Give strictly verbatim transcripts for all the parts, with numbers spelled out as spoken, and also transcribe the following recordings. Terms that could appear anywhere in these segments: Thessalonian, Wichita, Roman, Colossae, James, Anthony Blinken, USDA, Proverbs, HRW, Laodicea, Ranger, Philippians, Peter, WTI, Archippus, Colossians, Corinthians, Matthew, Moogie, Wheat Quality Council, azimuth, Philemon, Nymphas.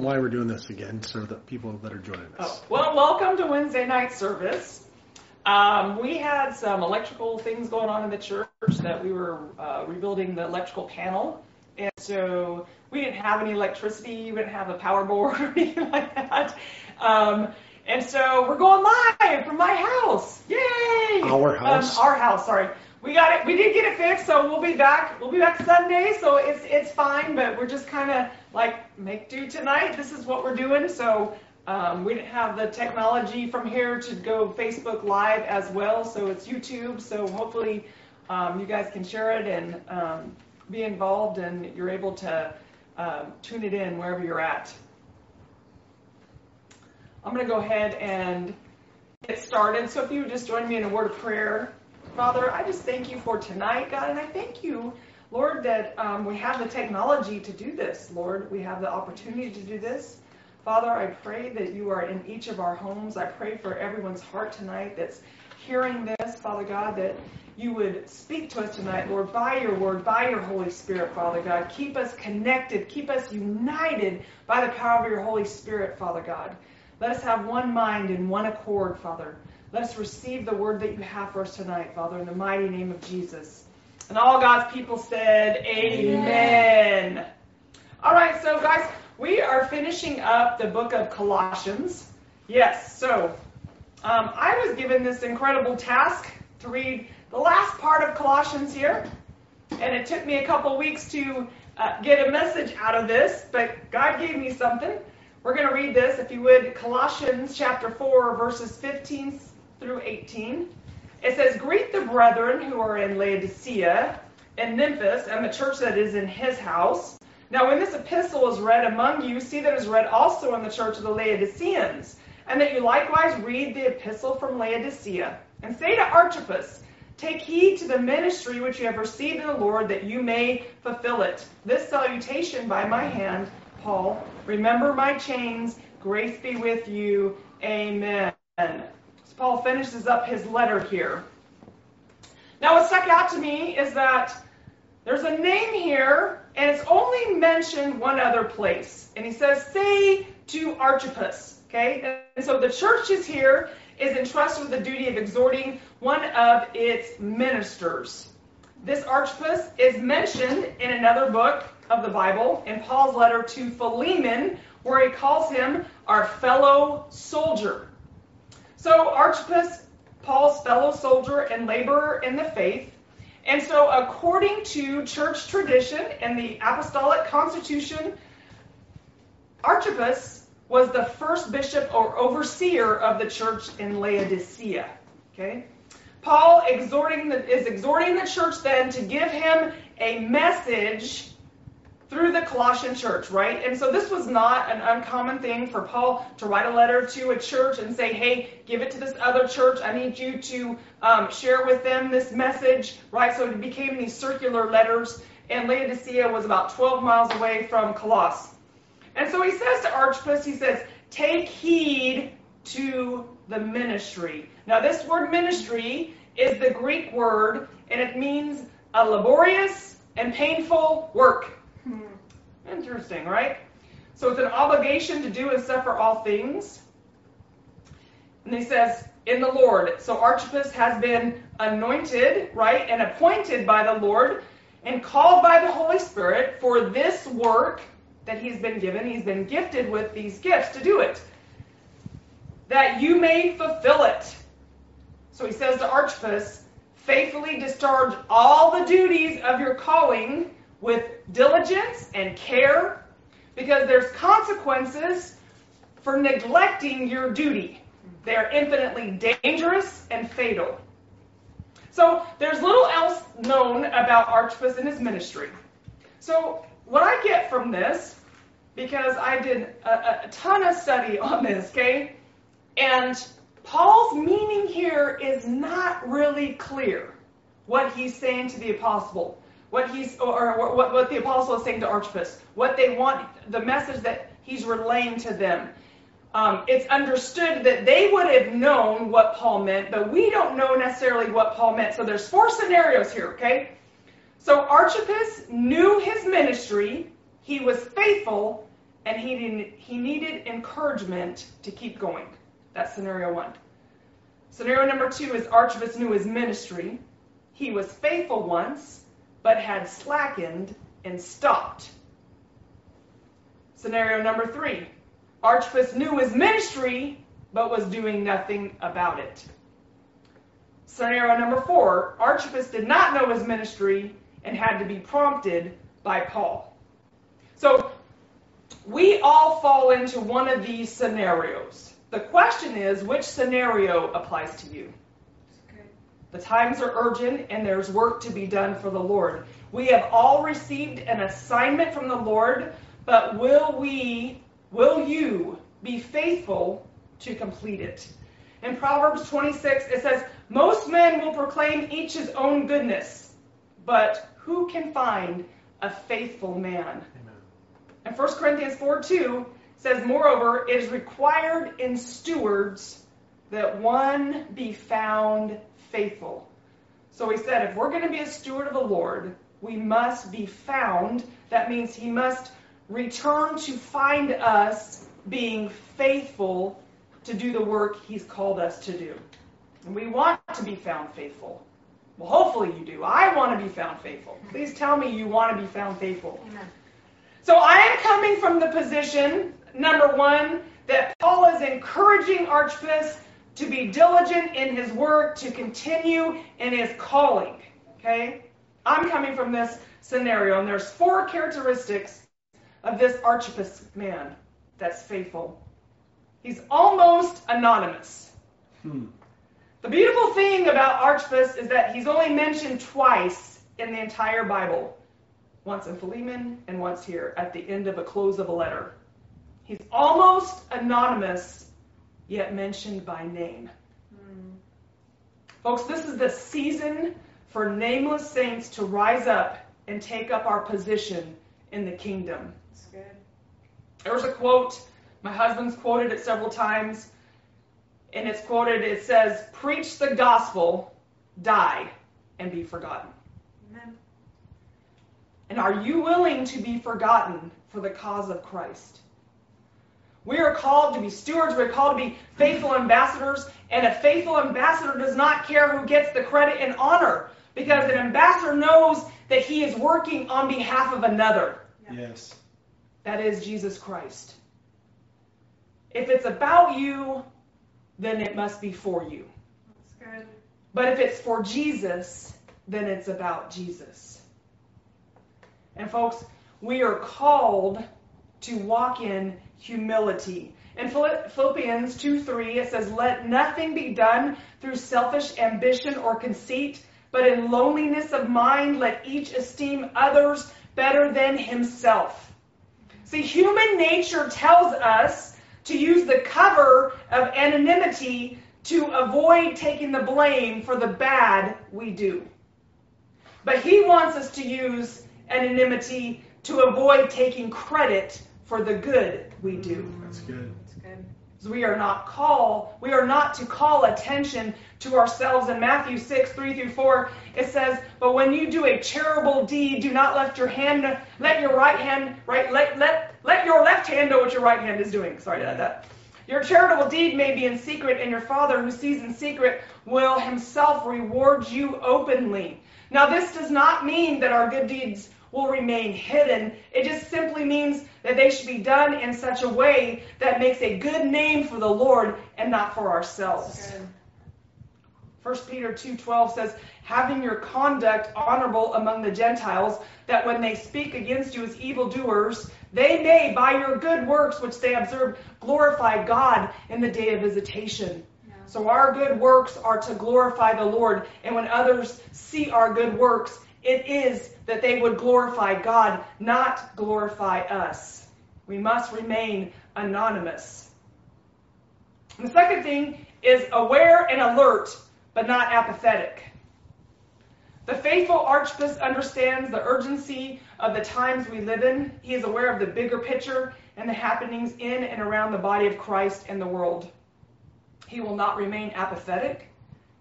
why we're doing this again, so that people that are joining us. Oh, well, welcome to Wednesday night service. Um, we had some electrical things going on in the church that we were uh, rebuilding the electrical panel. And so we didn't have any electricity. We didn't have a power board or anything like that. Um, and so we're going live from my house. Yay! Our house. Um, our house, sorry. We got it. We did get it fixed, so we'll be back. We'll be back Sunday, so it's it's fine. But we're just kind of like make do tonight. This is what we're doing. So um, we didn't have the technology from here to go Facebook Live as well. So it's YouTube. So hopefully um, you guys can share it and um, be involved, and you're able to um, tune it in wherever you're at. I'm going to go ahead and get started. So if you would just join me in a word of prayer. Father, I just thank you for tonight, God, and I thank you, Lord, that um, we have the technology to do this, Lord. We have the opportunity to do this. Father, I pray that you are in each of our homes. I pray for everyone's heart tonight that's hearing this, Father God, that you would speak to us tonight, Lord, by your word, by your Holy Spirit, Father God. Keep us connected. Keep us united by the power of your Holy Spirit, Father God. Let us have one mind and one accord, Father. Let us receive the word that you have for us tonight, Father, in the mighty name of Jesus. And all God's people said, amen. amen. All right, so guys, we are finishing up the book of Colossians. Yes, so um, I was given this incredible task to read the last part of Colossians here. And it took me a couple weeks to uh, get a message out of this, but God gave me something. We're going to read this, if you would, Colossians chapter four, verses fifteen through eighteen. It says, "Greet the brethren who are in Laodicea and Nymphas, and the church that is in his house. Now when this epistle is read among you, see that it is read also in the church of the Laodiceans, and that you likewise read the epistle from Laodicea. And say to Archippus, take heed to the ministry which you have received in the Lord, that you may fulfill it. This salutation by my hand, Paul. Remember my chains. Grace be with you. Amen." So Paul finishes up his letter here. Now what stuck out to me is that there's a name here, and it's only mentioned one other place. And he says, "Say to Archippus." Okay? And so the church is here, is entrusted with the duty of exhorting one of its ministers. This Archippus is mentioned in another book of the Bible, in Paul's letter to Philemon, where he calls him our fellow soldier. So Archippus, Paul's fellow soldier and laborer in the faith. And so according to church tradition and the apostolic constitution, Archippus was the first bishop or overseer of the church in Laodicea. Okay? Paul exhorting the, is exhorting the church then to give him a message through the Colossian church, right? And so this was not an uncommon thing for Paul to write a letter to a church and say, hey, give it to this other church. I need you to um, share with them this message, right? So it became these circular letters, and Laodicea was about twelve miles away from Colossae. And so he says to Archippus, he says, take heed to the ministry. Now this word ministry is the Greek word, and it means a laborious and painful work. Interesting, right? So it's an obligation to do and suffer all things. And he says, in the Lord. So Archippus has been anointed, right, and appointed by the Lord and called by the Holy Spirit for this work that he's been given. He's been gifted with these gifts to do it, that you may fulfill it. So he says to Archippus, faithfully discharge all the duties of your calling with diligence and care, because there's consequences for neglecting your duty. They're infinitely dangerous and fatal. So there's little else known about Archippus and his ministry. So what I get from this, because I did a, a ton of study on this, okay, and Paul's meaning here is not really clear what he's saying to the apostle. What he's or what, what the apostle is saying to Archippus, what they want, the message that he's relaying to them. Um, it's understood that they would have known what Paul meant, but we don't know necessarily what Paul meant. So there's four scenarios here, okay? So Archippus knew his ministry, he was faithful, and he didn't, he needed encouragement to keep going. That's scenario one. Scenario number two is Archippus knew his ministry. He was faithful once, but had slackened and stopped. Scenario number three, Archippus knew his ministry, but was doing nothing about it. Scenario number four, Archippus did not know his ministry and had to be prompted by Paul. So we all fall into one of these scenarios. The question is, which scenario applies to you? The times are urgent and there's work to be done for the Lord. We have all received an assignment from the Lord, but will we, will you be faithful to complete it? In Proverbs twenty-six, it says, most men will proclaim each his own goodness, but who can find a faithful man? Amen. And First Corinthians four two says, moreover, it is required in stewards that one be found faithful. So he said, if we're going to be a steward of the Lord, we must be found. That means he must return to find us being faithful to do the work he's called us to do. And we want to be found faithful. Well, hopefully you do. I want to be found faithful. Please tell me you want to be found faithful. Amen. So I am coming from the position, number one, that Paul is encouraging Archippus to be diligent in his work, to continue in his calling, okay? I'm coming from this scenario, and there's four characteristics of this Archippus man that's faithful. He's almost anonymous. Hmm. The beautiful thing about Archippus is that he's only mentioned twice in the entire Bible, once in Philemon and once here at the end of a close of a letter. He's almost anonymous, yet mentioned by name. Mm. Folks, this is the season for nameless saints to rise up and take up our position in the kingdom. That's good. There was a quote, my husband's quoted it several times, and it's quoted, it says, preach the gospel, die, and be forgotten. Amen. And are you willing to be forgotten for the cause of Christ? We are called to be stewards. We're called to be faithful ambassadors. And a faithful ambassador does not care who gets the credit and honor, because an ambassador knows that he is working on behalf of another. Yes. That is Jesus Christ. If it's about you, then it must be for you. That's good. But if it's for Jesus, then it's about Jesus. And folks, we are called to walk in humility. In Philippians two three, it says, let nothing be done through selfish ambition or conceit, but in lowliness of mind, let each esteem others better than himself. See, human nature tells us to use the cover of anonymity to avoid taking the blame for the bad we do. But he wants us to use anonymity to avoid taking credit for the good we do. That's good. That's good. So we are not call, we are not to call attention to ourselves. In Matthew six, three through four, it says, but when you do a charitable deed, do not let your hand, let your right hand, right, let, let, let your left hand know what your right hand is doing. Sorry about that. Your charitable deed may be in secret, and your Father who sees in secret will himself reward you openly. Now this does not mean that our good deeds will remain hidden. It just simply means that they should be done in such a way that makes a good name for the Lord and not for ourselves. First Peter two twelve says, having your conduct honorable among the Gentiles, that when they speak against you as evildoers, they may, by your good works which they observe, glorify God in the day of visitation. Yeah. So our good works are to glorify the Lord, and when others see our good works, it is that they would glorify God, not glorify us. We must remain anonymous. And the second thing is aware and alert, but not apathetic. The faithful Archippus understands the urgency of the times we live in. He is aware of the bigger picture and the happenings in and around the body of Christ and the world. He will not remain apathetic.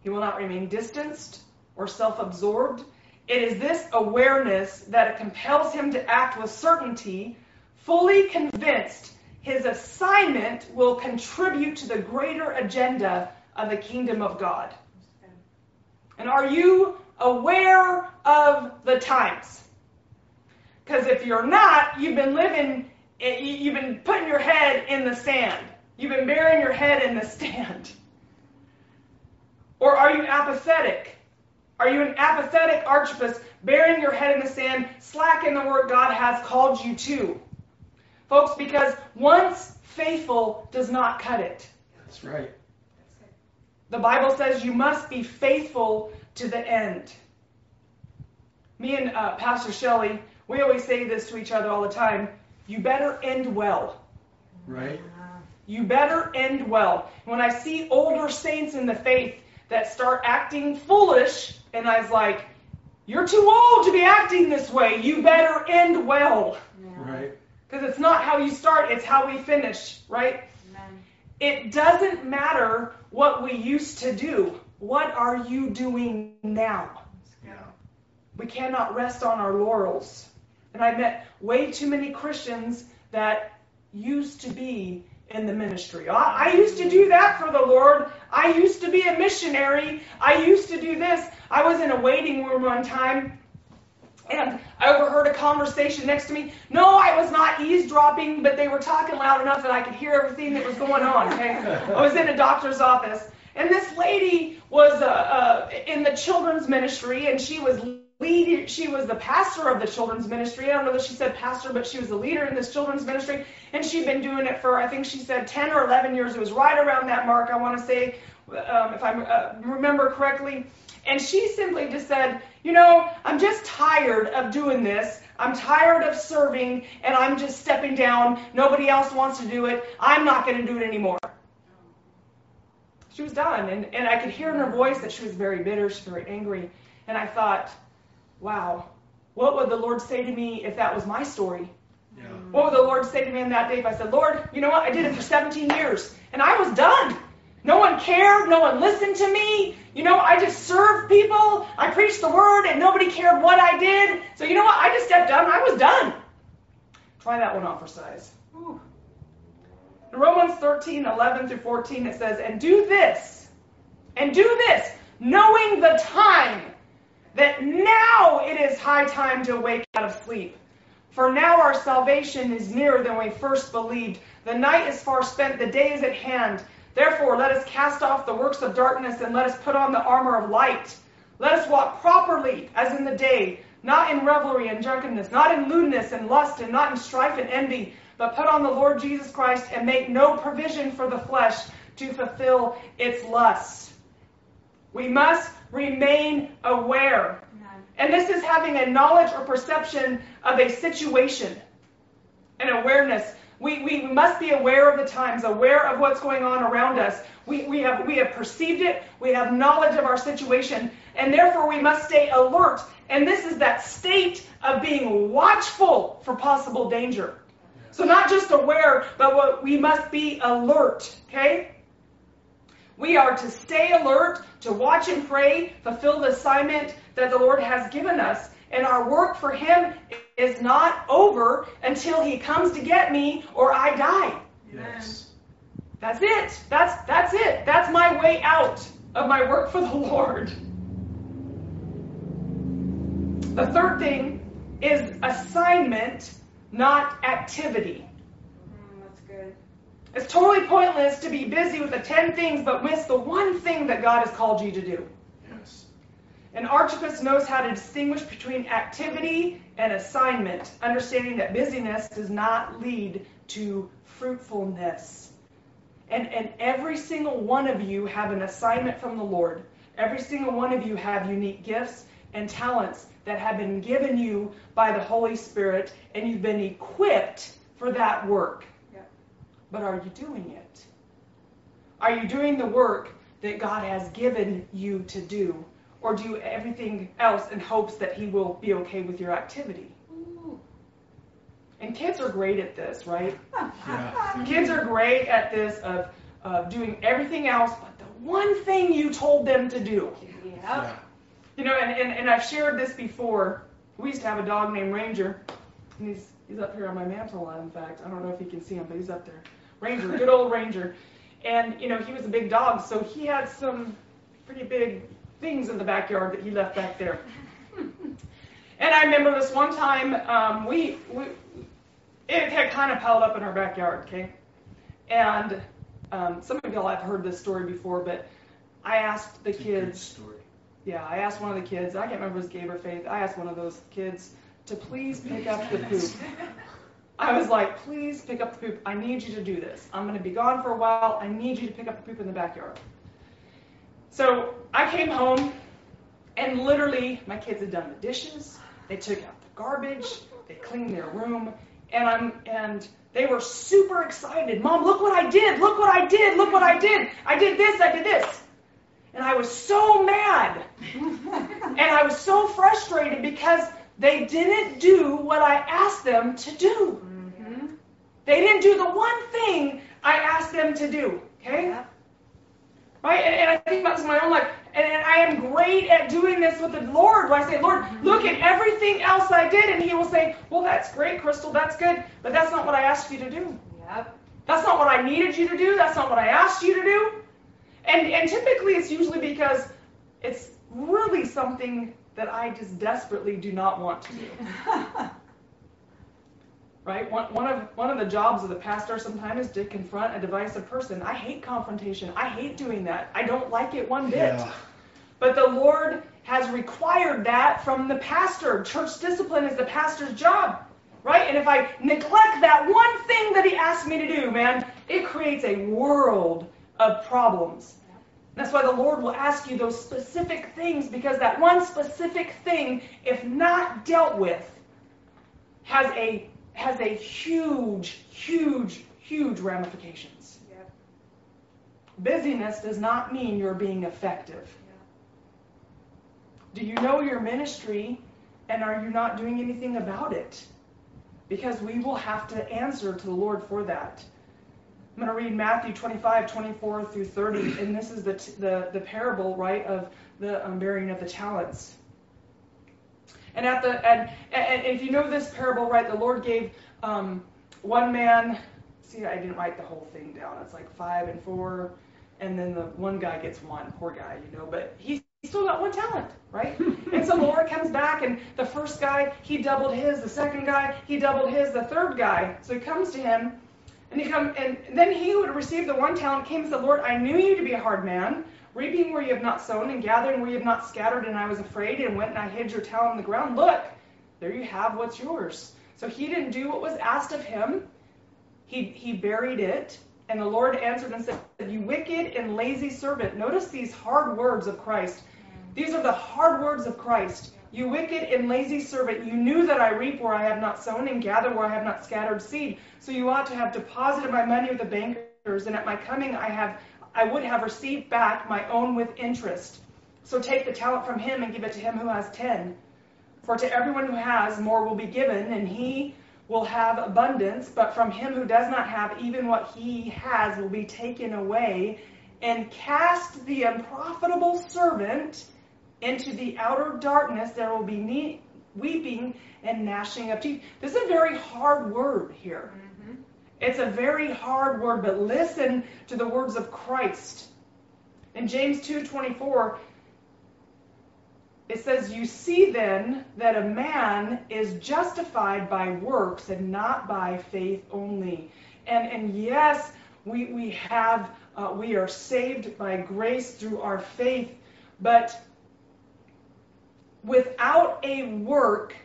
He will not remain distanced or self-absorbed. It is this awareness that compels him to act with certainty, fully convinced his assignment will contribute to the greater agenda of the kingdom of God. And are you aware of the times? Because if you're not, you've been living, you've been putting your head in the sand. You've been burying your head in the sand. Or are you apathetic? Are you an apathetic Archippus, burying your head in the sand, slack in the work God has called you to? Folks, because once faithful does not cut it. That's right. The Bible says you must be faithful to the end. Me and uh, Pastor Shelley, we always say this to each other all the time. You better end well. Right. You better end well. When I see older saints in the faith that start acting foolish, and I was like, you're too old to be acting this way. You better end well. Yeah. Right. Because it's not how you start, it's how we finish, right? Amen. It doesn't matter what we used to do. What are you doing now? Yeah. We cannot rest on our laurels. And I met way too many Christians that used to be in the ministry. I, I used to do that for the Lord. I used to be a missionary. I used to do this. I was in a waiting room one time, and I overheard a conversation next to me. No, I was not eavesdropping, but they were talking loud enough that I could hear everything that was going on. Okay, I was in a doctor's office, and this lady was uh, uh, in the children's ministry, and she was lead. She was the pastor of the children's ministry. I don't know that she said pastor, but she was the leader in this children's ministry, and she'd been doing it for, I think she said ten or eleven years. It was right around that mark, I want to say, um, if I uh, remember correctly. And she simply just said, you know, I'm just tired of doing this. I'm tired of serving, and I'm just stepping down. Nobody else wants to do it. I'm not going to do it anymore. She was done, and, and I could hear in her voice that she was very bitter. She was very angry. And I thought, wow, what would the Lord say to me if that was my story? Yeah. What would the Lord say to me on that day if I said, Lord, you know what? I did it for seventeen years, and I was done. No one cared. No one listened to me. You know, I just served people. I preached the word, and nobody cared what I did. So you know what? I just stepped up, and I was done. Try that one on for size. Ooh. In Romans thirteen, eleven through fourteen, it says, And do this, and do this, knowing the time, that now it is high time to awake out of sleep. For now our salvation is nearer than we first believed. The night is far spent, the day is at hand. Therefore, let us cast off the works of darkness, and let us put on the armor of light. Let us walk properly, as in the day, not in revelry and drunkenness, not in lewdness and lust, and not in strife and envy, but put on the Lord Jesus Christ, and make no provision for the flesh to fulfill its lusts. We must remain aware. And this is having a knowledge or perception of a situation, an awareness. We, we must be aware of the times, aware of what's going on around us. We, we, have, we have perceived it. We have knowledge of our situation. And therefore, we must stay alert. And this is that state of being watchful for possible danger. So not just aware, but what, we must be alert, okay? We are to stay alert, to watch and pray, fulfill the assignment that the Lord has given us. And our work for Him is not over until He comes to get me or I die. Yes. That's it. That's that's it. That's my way out of my work for the Lord. The third thing is assignment, not activity. Mm, that's good. It's totally pointless to be busy with the ten things but miss the one thing that God has called you to do. An Archippus knows how to distinguish between activity and assignment, understanding that busyness does not lead to fruitfulness. And, and every single one of you have an assignment from the Lord. Every single one of you have unique gifts and talents that have been given you by the Holy Spirit, and you've been equipped for that work. Yep. But are you doing it? Are you doing the work that God has given you to do? Or do everything else in hopes that He will be okay with your activity? Ooh. And kids are great at this, right? Yeah. Kids are great at this of, of doing everything else but the one thing you told them to do. Yeah. Yeah. You know, and, and, and I've shared this before. We used to have a dog named Ranger, and he's He's up here on my mantle line, in fact. I don't know if you can see him, but he's up there. Ranger, good old Ranger. And, you know, he was a big dog, so he had some pretty big things in the backyard that he left back there. And I remember this one time, um, we, we, it had kind of piled up in our backyard, okay? And um, some of y'all have heard this story before, but I asked the it's kids. A good story. Yeah, I asked one of the kids, I can't remember if it was Gabe or Faith, I asked one of those kids to please pick up the poop. I was like, please pick up the poop. I need you to do this. I'm going to be gone for a while. I need you to pick up the poop in the backyard. So I came home, and literally my kids had done the dishes. They took out the garbage. They cleaned their room. And I'm and they were super excited. Mom, look what I did. Look what I did. Look what I did. I did this. I did this. And I was so mad. And I was so frustrated because they didn't do what I asked them to do. Mm-hmm. They didn't do the one thing I asked them to do. Okay? Yeah. Right? And, and I think about this in my own life. And, and I am great at doing this with the Lord. Where I say, Lord, mm-hmm. look at everything else I did. And he will say, well, that's great, Crystal. That's good. But that's not what I asked you to do. Yep. That's not what I needed you to do. That's not what I asked you to do. And, and typically it's usually because it's really something that I just desperately do not want to do. Right? One, one, of, one of the jobs of the pastor sometimes is to confront a divisive person. I hate confrontation. I hate doing that. I don't like it one bit. Yeah. But the Lord has required that from the pastor. Church discipline is the pastor's job. Right? And if I neglect that one thing that he asked me to do, man, it creates a world of problems. That's why the Lord will ask you those specific things, because that one specific thing, if not dealt with, has a has a huge, huge, huge ramifications. Yeah. Busyness does not mean you're being effective. Yeah. Do you know your ministry, and are you not doing anything about it? Because we will have to answer to the Lord for that. I'm going to read Matthew twenty-five, twenty-four through thirty, and this is the t- the, the parable, right, of the um, burying of the talents. And at the and, and if you know this parable, right, the Lord gave um, one man. See, I didn't write the whole thing down. It's like five and four, and then the one guy gets one. Poor guy, you know, but he still got one talent, right? And so the Lord comes back, and the first guy he doubled his, the second guy he doubled his, the third guy. So he comes to him. And, he come, and then he who had received the one talent came and said, Lord, I knew you to be a hard man, reaping where you have not sown and gathering where you have not scattered, and I was afraid and went and I hid your talent in the ground. Look, there you have what's yours. So he didn't do what was asked of him. He, he buried it, and the Lord answered and said, you wicked and lazy servant. Notice these hard words of Christ. These are the hard words of Christ. You wicked and lazy servant, you knew that I reap where I have not sown and gather where I have not scattered seed. So you ought to have deposited my money with the bankers, and at my coming I have, I would have received back my own with interest. So take the talent from him and give it to him who has ten. For to everyone who has, more will be given, and he will have abundance. But from him who does not have, even what he has will be taken away. And cast the unprofitable servant into the outer darkness, there will be ne- weeping and gnashing of teeth. This is a very hard word here. Mm-hmm. It's a very hard word, but listen to the words of Christ. In James two twenty-four, it says, you see then that a man is justified by works and not by faith only. And, and yes, we, we, have, uh, we are saved by grace through our faith, but without a work,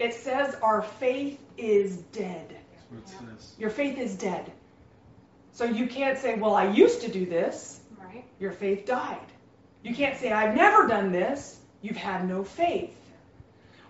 it says our faith is dead. What's this? Your faith is dead. So you can't say, well, I used to do this. Right. Your faith died. You can't say, I've never done this. You've had no faith.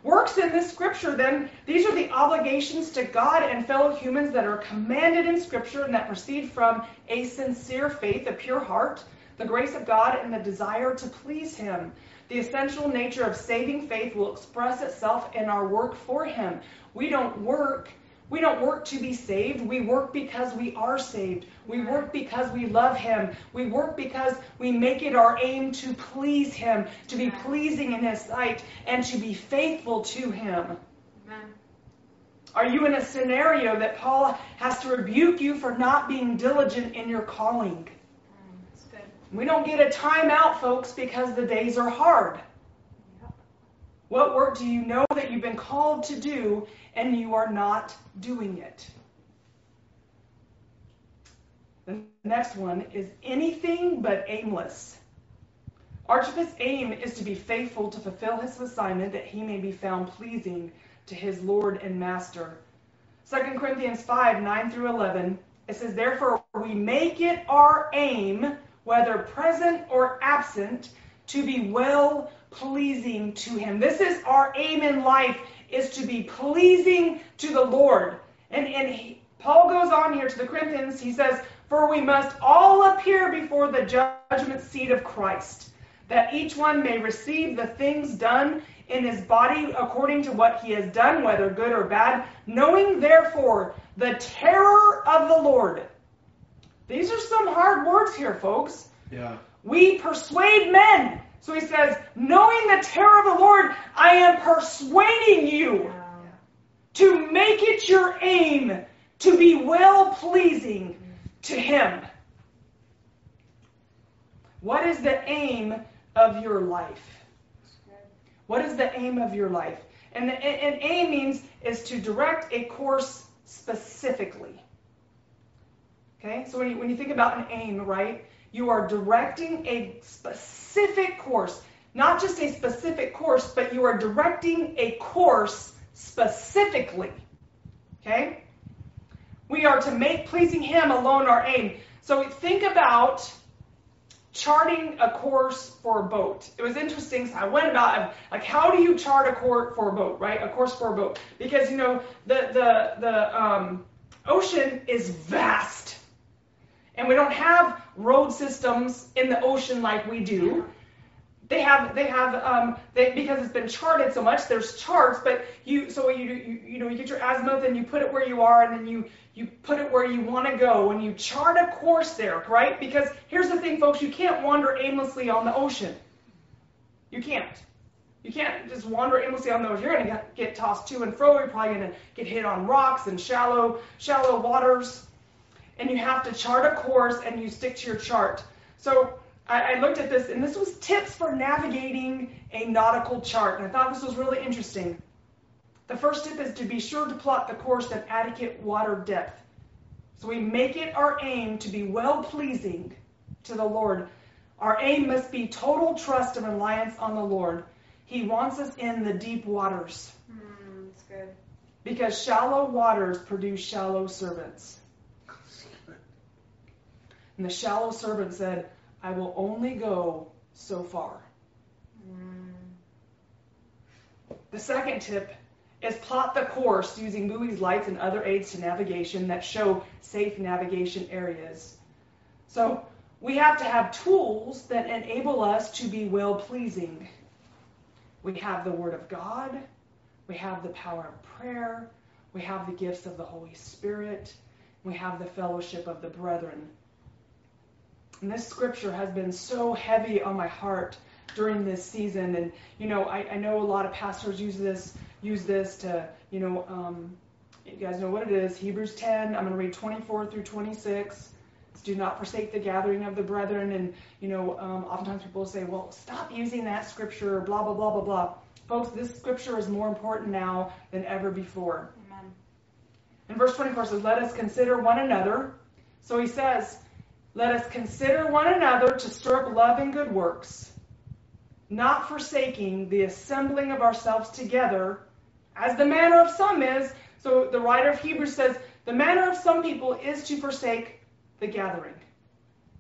Works in this scripture, then, these are the obligations to God and fellow humans that are commanded in scripture and that proceed from a sincere faith, a pure heart, the grace of God, and the desire to please him. The essential nature of saving faith will express itself in our work for him. We don't work. We don't work to be saved. We work because we are saved. We work because we love him. We work because we make it our aim to please him, to be pleasing in his sight, and to be faithful to him. Amen. Are you in a scenario that Paul has to rebuke you for not being diligent in your calling? That's good. We don't get a time out, folks, because the days are hard. Yep. What work do you know that you've been called to do and you are not doing it? The next one is anything but aimless. Archippus' aim is to be faithful to fulfill his assignment that he may be found pleasing to his Lord and Master. Second Corinthians five, nine through eleven, it says, therefore we make it our aim, whether present or absent, to be well pleasing to him. This is our aim in life, is to be pleasing to the Lord. And, and he, Paul goes on here to the Corinthians, he says, for we must all appear before the judgment seat of Christ, that each one may receive the things done in his body according to what he has done, whether good or bad, knowing therefore the terror of the Lord. These are some hard words here, folks. Yeah. We persuade men. So he says, knowing the terror of the Lord, I am persuading you yeah. to make it your aim to be well-pleasing mm-hmm. to him. What is the aim of your life? What is the aim of your life? And an aim means is to direct a course specifically. Okay? So when you, when you think about an aim, right, you are directing a specific course. Not just a specific course, but you are directing a course specifically. Okay? We are to make pleasing him alone our aim. So think about charting a course for a boat. It was interesting. So I went about like, how do you chart a course for a boat, right? A course for a boat, because you know the the the um, ocean is vast, and we don't have road systems in the ocean like we do. They have they have um, they, because it's been charted so much. There's charts, but you so you you you know you get your azimuth and you put it where you are, and then you. You put it where you want to go, and you chart a course there, right? Because here's the thing, folks, you can't wander aimlessly on the ocean. You can't. You can't just wander aimlessly on the ocean. You're going to get tossed to and fro. You're probably going to get hit on rocks and shallow, shallow waters. And you have to chart a course, and you stick to your chart. So I, I looked at this, and this was tips for navigating a nautical chart. And I thought this was really interesting. The first tip is to be sure to plot the course at adequate water depth. So we make it our aim to be well-pleasing to the Lord. Our aim must be total trust and reliance on the Lord. He wants us in the deep waters. Mm, that's good. Because shallow waters produce shallow servants. And the shallow servant said, I will only go so far. Mm. The second tip is plot the course using buoys, lights, and other aids to navigation that show safe navigation areas. So we have to have tools that enable us to be well-pleasing. We have the Word of God. We have the power of prayer. We have the gifts of the Holy Spirit. We have the fellowship of the brethren. And this scripture has been so heavy on my heart during this season. And, you know, I, I know a lot of pastors use this use this to, you know, um, you guys know what it is, Hebrews ten, I'm going to read twenty-four through twenty-six. It's, do not forsake the gathering of the brethren. And, you know, um, oftentimes people say, well, stop using that scripture, blah, blah, blah, blah, blah. Folks, this scripture is more important now than ever before. Amen. And verse twenty-four says, let us consider one another. So he says, let us consider one another to stir up love and good works, not forsaking the assembling of ourselves together, as the manner of some is. So the writer of Hebrews says, the manner of some people is to forsake the gathering.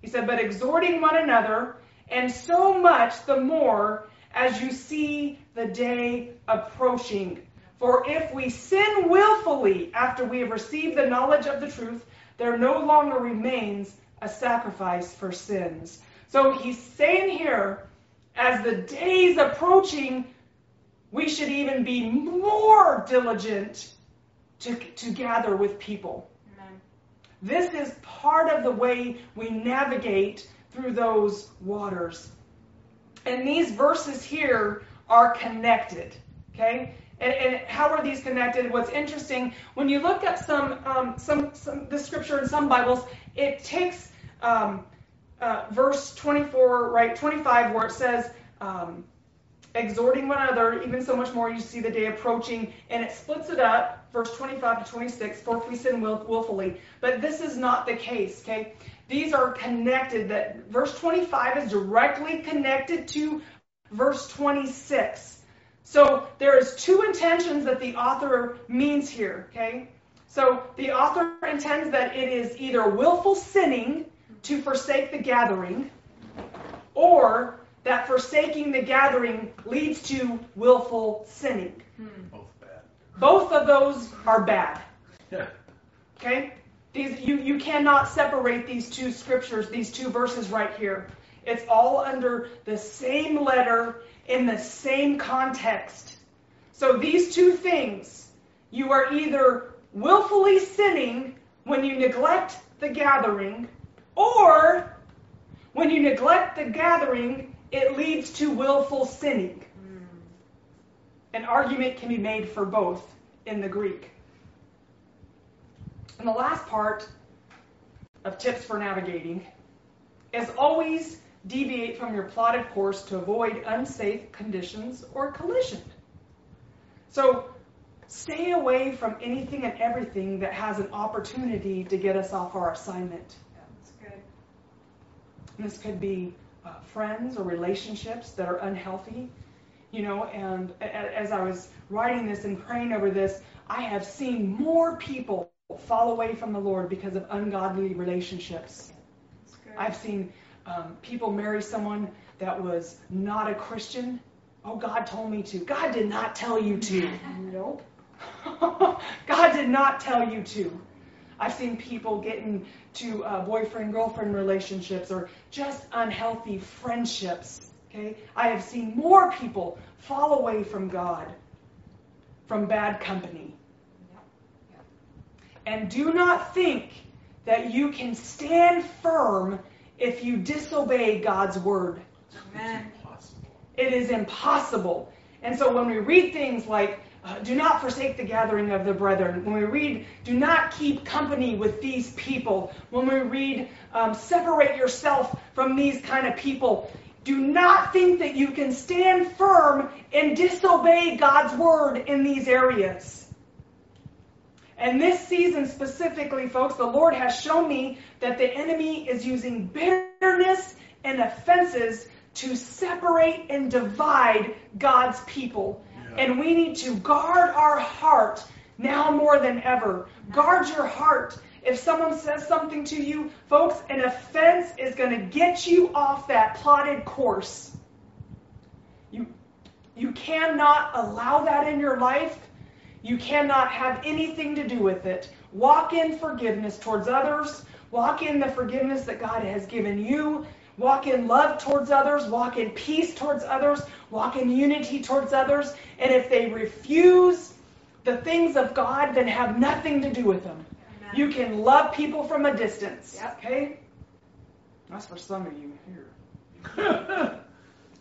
He said, but exhorting one another, and so much the more as you see the day approaching. For if we sin willfully after we have received the knowledge of the truth, there no longer remains a sacrifice for sins. So he's saying here, as the day's approaching, we should even be more diligent to, to gather with people. Amen. This is part of the way we navigate through those waters. And these verses here are connected. Okay? And, and how are these connected? What's interesting, when you look at some um, some, some the scripture in some Bibles, it takes um, uh, verse twenty-four, right, twenty-five, where it says, um, exhorting one another, even so much more you see the day approaching, and it splits it up, verse twenty-five to twenty-six, for if we sin will, willfully. But this is not the case, okay? These are connected. That verse twenty-five is directly connected to verse twenty-six. So there is two intentions that the author means here, okay? So the author intends that it is either willful sinning to forsake the gathering, or that forsaking the gathering leads to willful sinning. Both bad. Both of those are bad. Yeah. Okay? These you, you cannot separate these two scriptures, these two verses right here. It's all under the same letter in the same context. So these two things, you are either willfully sinning when you neglect the gathering, or when you neglect the gathering, it leads to willful sinning. Mm. An argument can be made for both in the Greek. And the last part of tips for navigating is always deviate from your plotted course to avoid unsafe conditions or collision. So stay away from anything and everything that has an opportunity to get us off our assignment. Yeah, that's good. And this could be uh, friends or relationships that are unhealthy. You know, and a- as I was writing this and praying over this, I have seen more people fall away from the Lord because of ungodly relationships. That's good. I've seen Um, people marry someone that was not a Christian. Oh, God told me to. God did not tell you to. Nope. God did not tell you to. I've seen people get into uh, boyfriend-girlfriend relationships or just unhealthy friendships. Okay, I have seen more people fall away from God from bad company. Yep. Yep. And do not think that you can stand firm if you disobey God's word. Amen. It is impossible. And so when we read things like, uh, do not forsake the gathering of the brethren, when we read, do not keep company with these people, when we read, um, separate yourself from these kind of people, do not think that you can stand firm and disobey God's word in these areas. And this season specifically, folks, the Lord has shown me that the enemy is using bitterness and offenses to separate and divide God's people. Yeah. And we need to guard our heart now more than ever. Guard your heart. If someone says something to you, folks, an offense is going to get you off that plotted course. You, you cannot allow that in your life. You cannot have anything to do with it. Walk in forgiveness towards others. Walk in the forgiveness that God has given you. Walk in love towards others. Walk in peace towards others. Walk in unity towards others. And if they refuse the things of God, then have nothing to do with them. Amen. You can love people from a distance. Yep. Okay? That's for some of you here.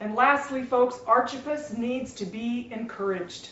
And lastly, folks, Archippus needs to be encouraged.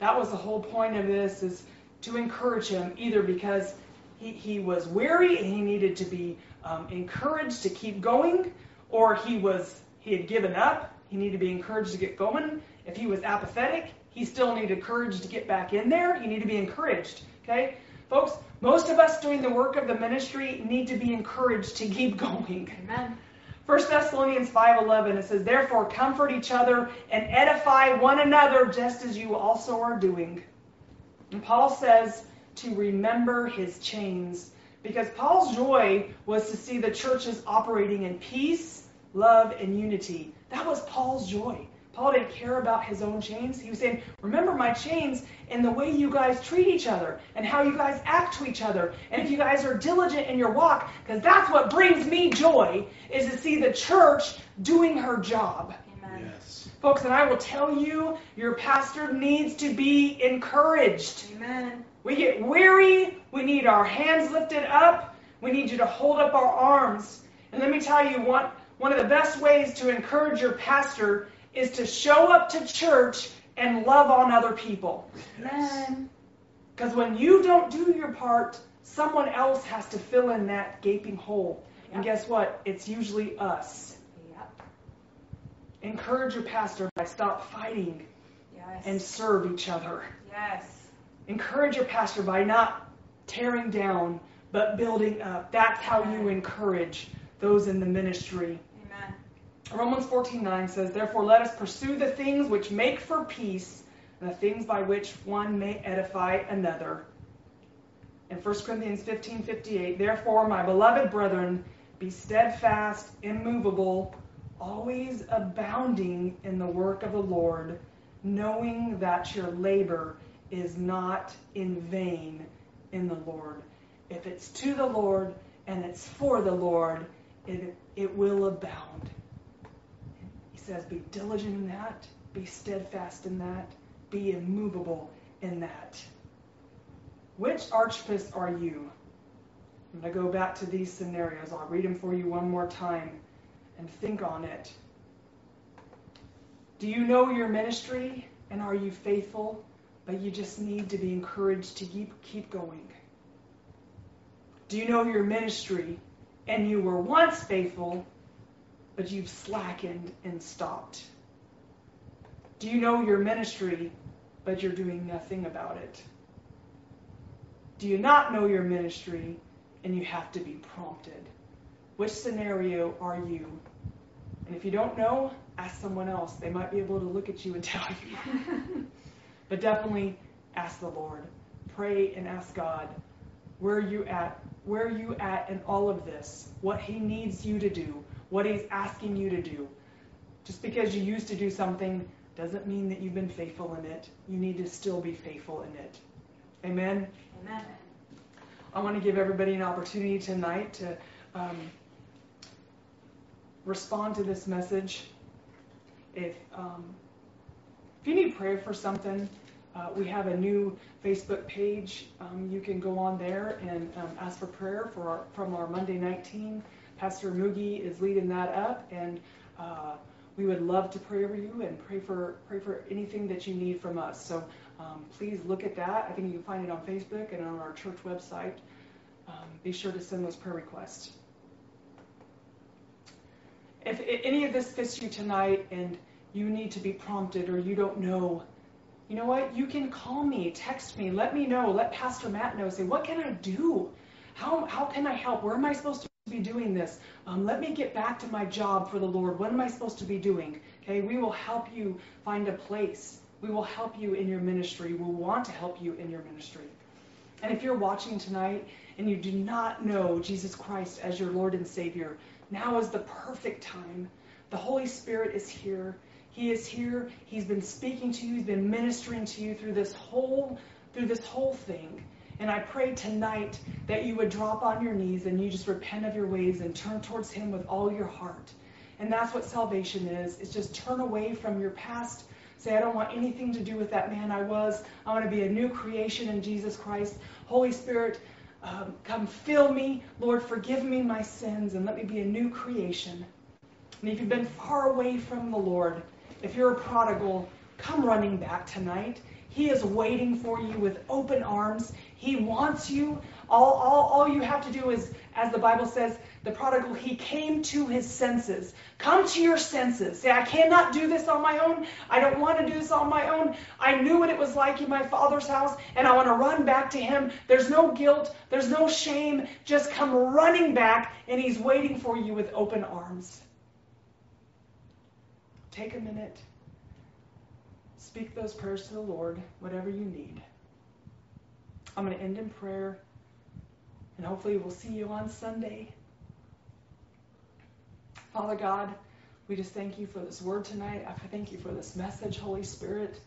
That was the whole point of this, is to encourage him, either because he, he was weary and he needed to be um, encouraged to keep going, or he was he had given up, he needed to be encouraged to get going. If he was apathetic, he still needed courage to get back in there. He needed to be encouraged, okay? Folks, most of us doing the work of the ministry need to be encouraged to keep going. Amen. First Thessalonians five eleven, it says, therefore comfort each other and edify one another, just as you also are doing. And Paul says to remember his chains, because Paul's joy was to see the churches operating in peace, love, and unity. That was Paul's joy. Paul didn't care about his own chains. He was saying, remember my chains and the way you guys treat each other and how you guys act to each other. And if you guys are diligent in your walk, because that's what brings me joy, is to see the church doing her job. Amen. Yes. Folks, and I will tell you, your pastor needs to be encouraged. Amen. We get weary. We need our hands lifted up. We need you to hold up our arms. And let me tell you, one, one of the best ways to encourage your pastor is to show up to church and love on other people. Yes. Because when you don't do your part, someone else has to fill in that gaping hole. Yep. And guess what? It's usually us. Yep. Encourage your pastor by stop fighting yes. and serve each other. Yes. Encourage your pastor by not tearing down, but building up. That's how you encourage those in the ministry. Amen. Romans fourteen nine says, therefore let us pursue the things which make for peace, and the things by which one may edify another. And First Corinthians fifteen fifty-eight, therefore, my beloved brethren, be steadfast, immovable, always abounding in the work of the Lord, knowing that your labor is not in vain in the Lord. If it's to the Lord and it's for the Lord, it, it will abound. He says, be diligent in that, be steadfast in that, be immovable in that. Which Archippus are you? I'm going to go back to these scenarios. I'll read them for you one more time and think on it. Do you know your ministry, and are you faithful, but you just need to be encouraged to keep, keep going? Do you know your ministry, and you were once faithful, but you've slackened and stopped? Do you know your ministry, but you're doing nothing about it? Do you not know your ministry, and you have to be prompted? Which scenario are you? And if you don't know, ask someone else. They might be able to look at you and tell you. But definitely ask the Lord. Pray and ask God, where are you at? Where are you at in all of this? What he needs you to do, what he's asking you to do. Just because you used to do something doesn't mean that you've been faithful in it. You need to still be faithful in it. Amen? Amen. I want to give everybody an opportunity tonight to um, respond to this message. If um, if you need prayer for something, uh, we have a new Facebook page. Um, you can go on there and um, ask for prayer for our, from our Monday night team. Pastor Moogie is leading that up, and uh, we would love to pray for you and pray for pray for anything that you need from us. So. Um, please look at that. I think you can find it on Facebook and on our church website. Um, be sure to send those prayer requests. If, if any of this fits you tonight and you need to be prompted or you don't know, you know what? You can call me, text me, let me know, let Pastor Matt know. Say, what can I do? How, how can I help? Where am I supposed to be doing this? Um, let me get back to my job for the Lord. What am I supposed to be doing? Okay, we will help you find a place. We will help you in your ministry. We want to help you in your ministry. And if you're watching tonight and you do not know Jesus Christ as your Lord and Savior, now is the perfect time. The Holy Spirit is here. He is here. He's been speaking to you. He's been ministering to you through this whole, through this whole thing. And I pray tonight that you would drop on your knees and you just repent of your ways and turn towards Him with all your heart. And that's what salvation is. It's just turn away from your past. Say, I don't want anything to do with that man I was. I want to be a new creation in Jesus Christ. Holy Spirit, um, come fill me. Lord, forgive me my sins and let me be a new creation. And if you've been far away from the Lord, if you're a prodigal, come running back tonight. He is waiting for you with open arms. He wants you. All, all, all you have to do is, as the Bible says, the prodigal, he came to his senses. Come to your senses. Say, I cannot do this on my own. I don't want to do this on my own. I knew what it was like in my father's house, and I want to run back to him. There's no guilt. There's no shame. Just come running back, and he's waiting for you with open arms. Take a minute. Speak those prayers to the Lord, whatever you need. I'm going to end in prayer, and hopefully we'll see you on Sunday. Father God, we just thank you for this word tonight. I thank you for this message, Holy Spirit.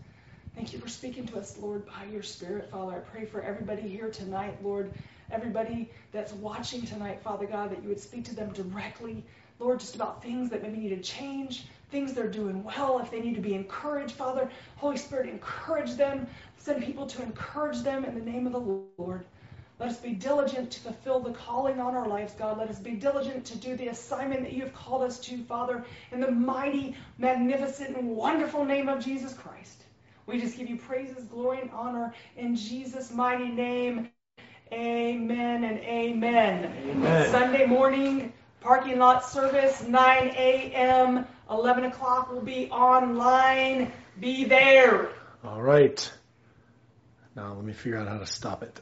Thank you for speaking to us, Lord, by your Spirit, Father. I pray for everybody here tonight, Lord, everybody that's watching tonight, Father God, that you would speak to them directly, Lord, just about things that maybe need to change, things they're doing well, if they need to be encouraged, Father. Holy Spirit, encourage them. Send people to encourage them in the name of the Lord. Let us be diligent to fulfill the calling on our lives, God. Let us be diligent to do the assignment that you've called us to, Father, in the mighty, magnificent, and wonderful name of Jesus Christ. We just give you praises, glory, and honor in Jesus' mighty name. Amen and amen. Amen. Sunday morning, parking lot service, nine a.m., eleven o'clock will be online. Be there. All right. Now let me figure out how to stop it.